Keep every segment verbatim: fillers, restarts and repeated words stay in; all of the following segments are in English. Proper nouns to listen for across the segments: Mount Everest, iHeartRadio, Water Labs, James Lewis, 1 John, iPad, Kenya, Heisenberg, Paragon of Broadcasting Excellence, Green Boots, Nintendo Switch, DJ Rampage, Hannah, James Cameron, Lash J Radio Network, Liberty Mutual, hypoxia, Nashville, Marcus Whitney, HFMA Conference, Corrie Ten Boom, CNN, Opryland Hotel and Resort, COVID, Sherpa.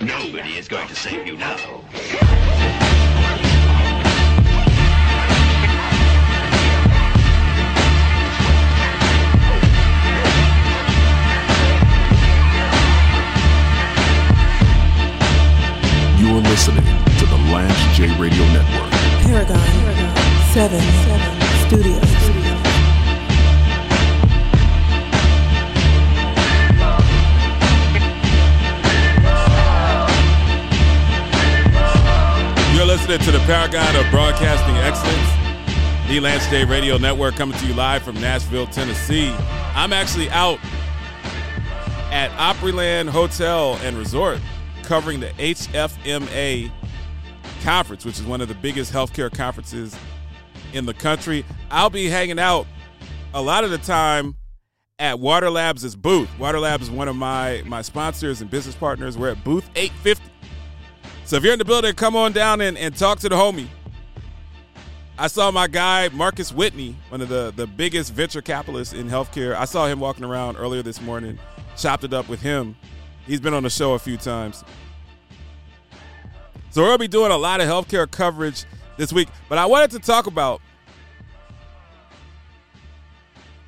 Nobody is going to save you now. You're listening to the Lash J Radio Network. Paragon, Paragon. Seven, Seven. Studios. Studio. You're listening to the Paragon of Broadcasting Excellence, the Lance J Radio Network, coming to you live from Nashville, Tennessee. I'm actually out at Opryland Hotel and Resort covering the H F M A Conference, which is one of the biggest healthcare conferences in the country. I'll be hanging out a lot of the time at Water Labs' booth. Water Labs is one of my, my sponsors and business partners. We're at booth eight fifty. So if you're in the building, come on down and, and talk to the homie. I saw my guy, Marcus Whitney, one of the, the biggest venture capitalists in healthcare. I saw him walking around earlier this morning, chopped it up with him. He's been on the show a few times. So we'll be doing a lot of healthcare coverage this week. But I wanted to talk about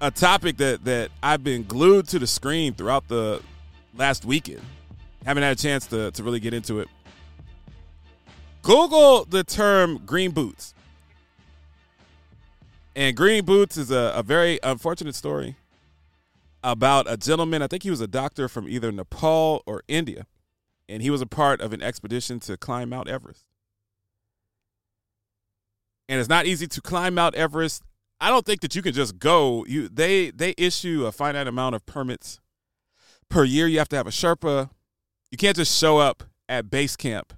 a topic that, that I've been glued to the screen throughout the last weekend. Haven't had a chance to, to really get into it. Google the term Green Boots. And Green Boots is a, a very unfortunate story about a gentleman. I think he was a doctor from either Nepal or India, and he was a part of an expedition to climb Mount Everest. And it's not easy to climb Mount Everest. I don't think that you can just go. You they they issue a finite amount of permits per year. You have to have a Sherpa. You can't just show up at base camp.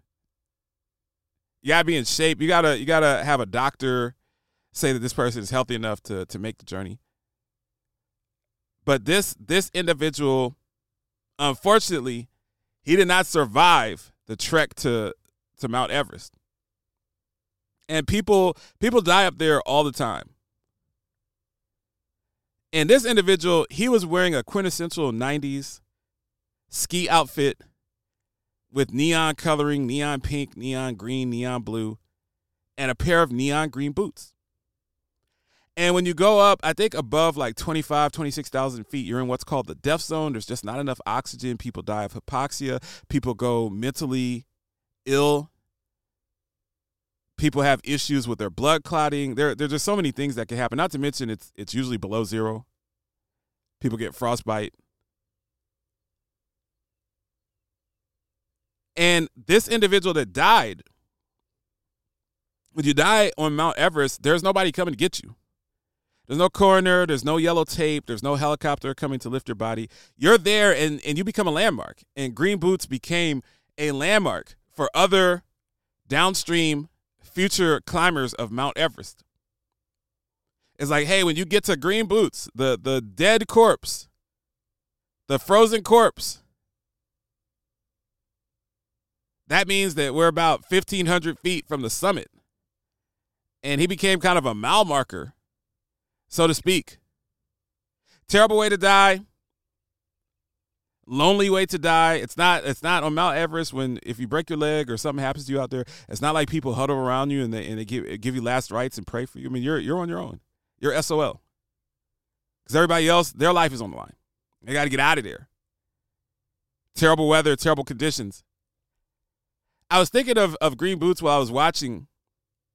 You gotta be in shape. You gotta you gotta have a doctor say that this person is healthy enough to to make the journey. But this this individual, unfortunately, he did not survive the trek to, to Mount Everest. And people people die up there all the time. And this individual, he was wearing a quintessential nineties ski outfit with neon coloring, neon pink, neon green, neon blue, and a pair of neon green boots. And when you go up, I think above like twenty-five, twenty-six thousand feet, you're in what's called the death zone. There's just not enough oxygen. People die of hypoxia. People go mentally ill. People have issues with their blood clotting. There, there's just so many things that can happen. Not to mention it's it's usually below zero. People get frostbite. And this individual that died, when you die on Mount Everest, there's nobody coming to get you. There's no coroner. There's no yellow tape. There's no helicopter coming to lift your body. You're there, and, and you become a landmark. And Green Boots became a landmark for other downstream future climbers of Mount Everest. It's like, hey, when you get to Green Boots, the, the dead corpse, the frozen corpse, that means that we're about fifteen hundred feet from the summit. And he became kind of a mile marker, so to speak. Terrible way to die. Lonely way to die. It's not it's not on Mount Everest when if you break your leg or something happens to you out there, it's not like people huddle around you and they, and they give, give you last rites and pray for you. I mean, you're you're on your own. You're S O L. Because everybody else, their life is on the line. They got to get out of there. Terrible weather, terrible conditions. I was thinking of, of Green Boots while I was watching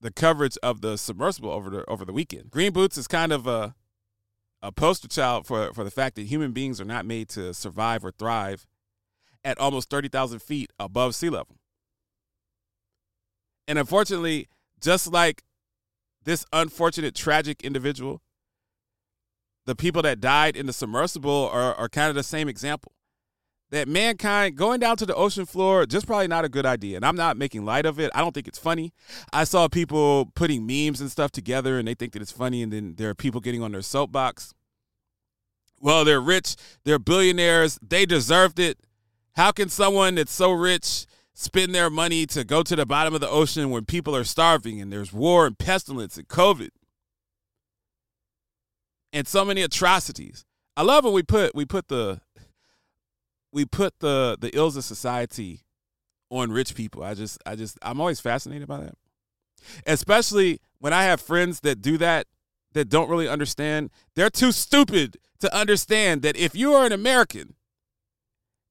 the coverage of the submersible over the over the weekend. Green Boots is kind of a a poster child for, for the fact that human beings are not made to survive or thrive at almost thirty thousand feet above sea level. And unfortunately, just like this unfortunate, tragic individual, the people that died in the submersible are, are kind of the same example. That mankind going down to the ocean floor, just probably not a good idea. And I'm not making light of it. I don't think it's funny. I saw people putting memes and stuff together, and they think that it's funny, and then there are people getting on their soapbox. Well, they're rich. They're billionaires. They deserved it. How can someone that's so rich spend their money to go to the bottom of the ocean when people are starving and there's war and pestilence and COVID and so many atrocities? I love when we put we put the... We put the, the ills of society on rich people. I just, I just, I'm always fascinated by that. Especially when I have friends that do that, that don't really understand. They're too stupid to understand that if you are an American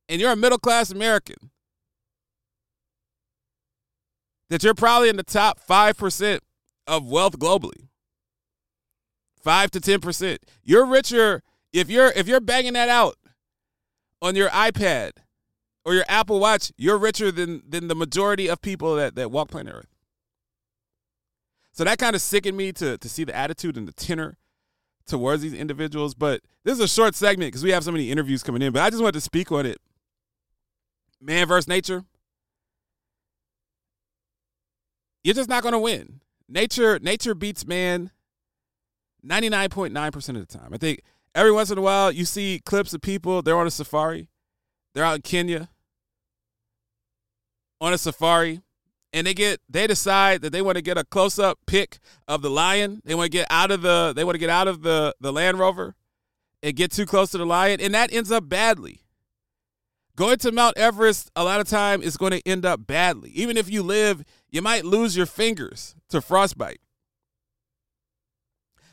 and you're a middle-class American, that you're probably in the top five percent of wealth globally. five to ten percent. You're richer if you're if you're banging that out on your iPad or your Apple Watch, you're richer than than the majority of people that, that walk planet Earth. So that kind of sickened me to, to see the attitude and the tenor towards these individuals. But this is a short segment because we have so many interviews coming in. But I just wanted to speak on it. Man versus nature. You're just not going to win. Nature nature beats man ninety-nine point nine percent of the time. I think every once in a while you see clips of people, they're on a safari. They're out in Kenya on a safari. And they get, they decide that they want to get a close-up pic of the lion. They want to get out of the, they want to get out of the, the Land Rover and get too close to the lion. And that ends up badly. Going to Mount Everest a lot of time is going to end up badly. Even if you live, you might lose your fingers to frostbite.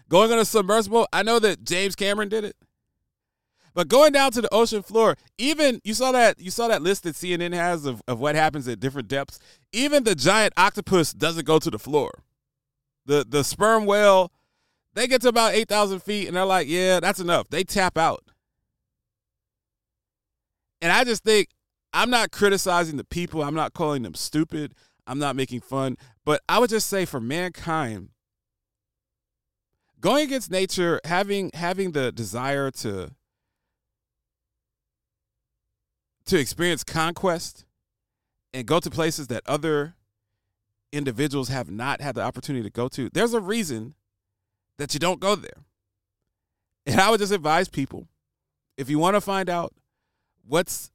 Going on a submersible, I know that James Cameron did it. But going down to the ocean floor, even you saw that you saw that list that C N N has of, of what happens at different depths. Even the giant octopus doesn't go to the floor. The the sperm whale, they get to about eight thousand feet and they're like, yeah, that's enough. They tap out. And I just think I'm not criticizing the people. I'm not calling them stupid. I'm not making fun. But I would just say for mankind, going against nature, having having the desire to to experience conquest and go to places that other individuals have not had the opportunity to go to, there's a reason that you don't go there. And I would just advise people, if you want to find out what's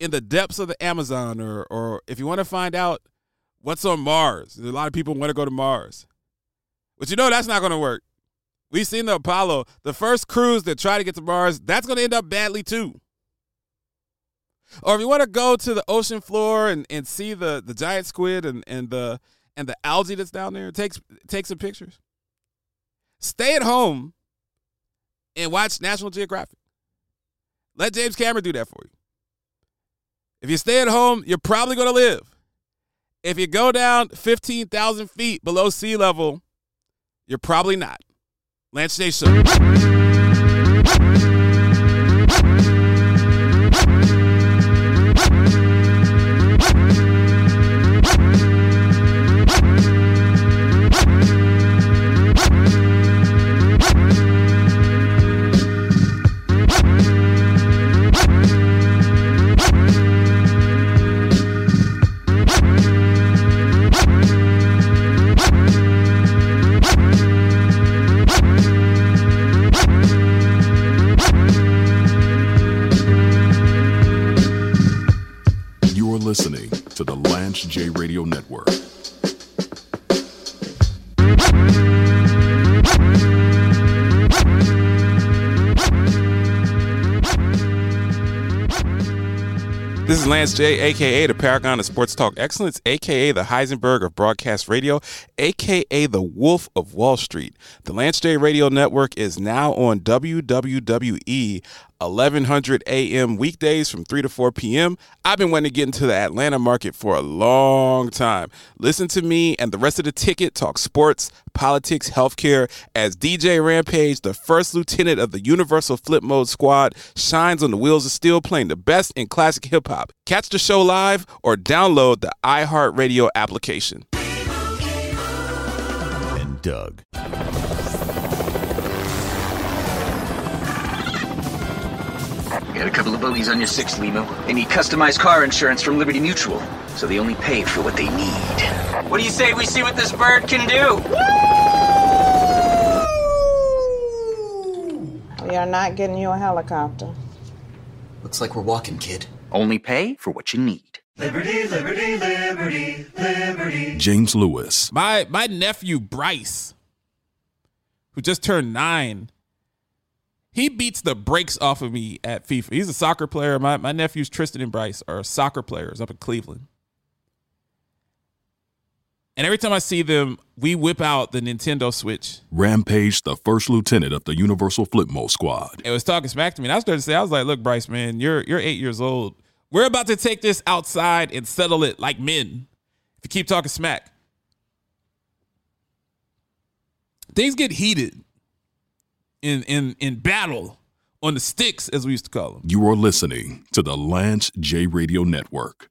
in the depths of the Amazon, or or if you want to find out what's on Mars, a lot of people want to go to Mars. But you know that's not going to work. We've seen the Apollo, the first crews that try to get to Mars, that's going to end up badly too. Or if you want to go to the ocean floor and, and see the, the giant squid and, and the and the algae that's down there, take, take some pictures. Stay at home and watch National Geographic. Let James Cameron do that for you. If you stay at home, you're probably going to live. If you go down fifteen thousand feet below sea level, you're probably not. Lance J. Listening to the Lance J Radio Network. This is Lance J, a k a the Paragon of Sports Talk Excellence, a k a the Heisenberg of Broadcast Radio, a k a the Wolf of Wall Street. The Lance J Radio Network is now on W W W E, eleven hundred a.m. weekdays from three to four p.m. I've been wanting to get into the Atlanta market for a long time. Listen to me and the rest of the ticket talk sports, politics, healthcare as D J Rampage, the first lieutenant of the Universal Flip Mode Squad, shines on the wheels of steel playing the best in classic hip-hop. Catch the show live or download the iHeartRadio application. And Doug. Got a couple of bogeys on your sixth limo. They need customized car insurance from Liberty Mutual, so they only pay for what they need. What do you say we see what this bird can do? Woo! We are not getting you a helicopter. Looks like we're walking, kid. Only pay for what you need. Liberty, liberty, liberty, liberty. James Lewis. My, my nephew, Bryce, who just turned nine, he beats the brakes off of me at FIFA. He's a soccer player. My my nephews, Tristan and Bryce, are soccer players up in Cleveland. And every time I see them, we whip out the Nintendo Switch. Rampage, the first lieutenant of the Universal Flip Mode Squad. It was talking smack to me. And I started to say, I was like, look, Bryce, man, you're you're eight years old. We're about to take this outside and settle it like men. If you keep talking smack. Things get heated in in in battle on the sticks, as we used to call them. You are listening to the Lance J Radio Network.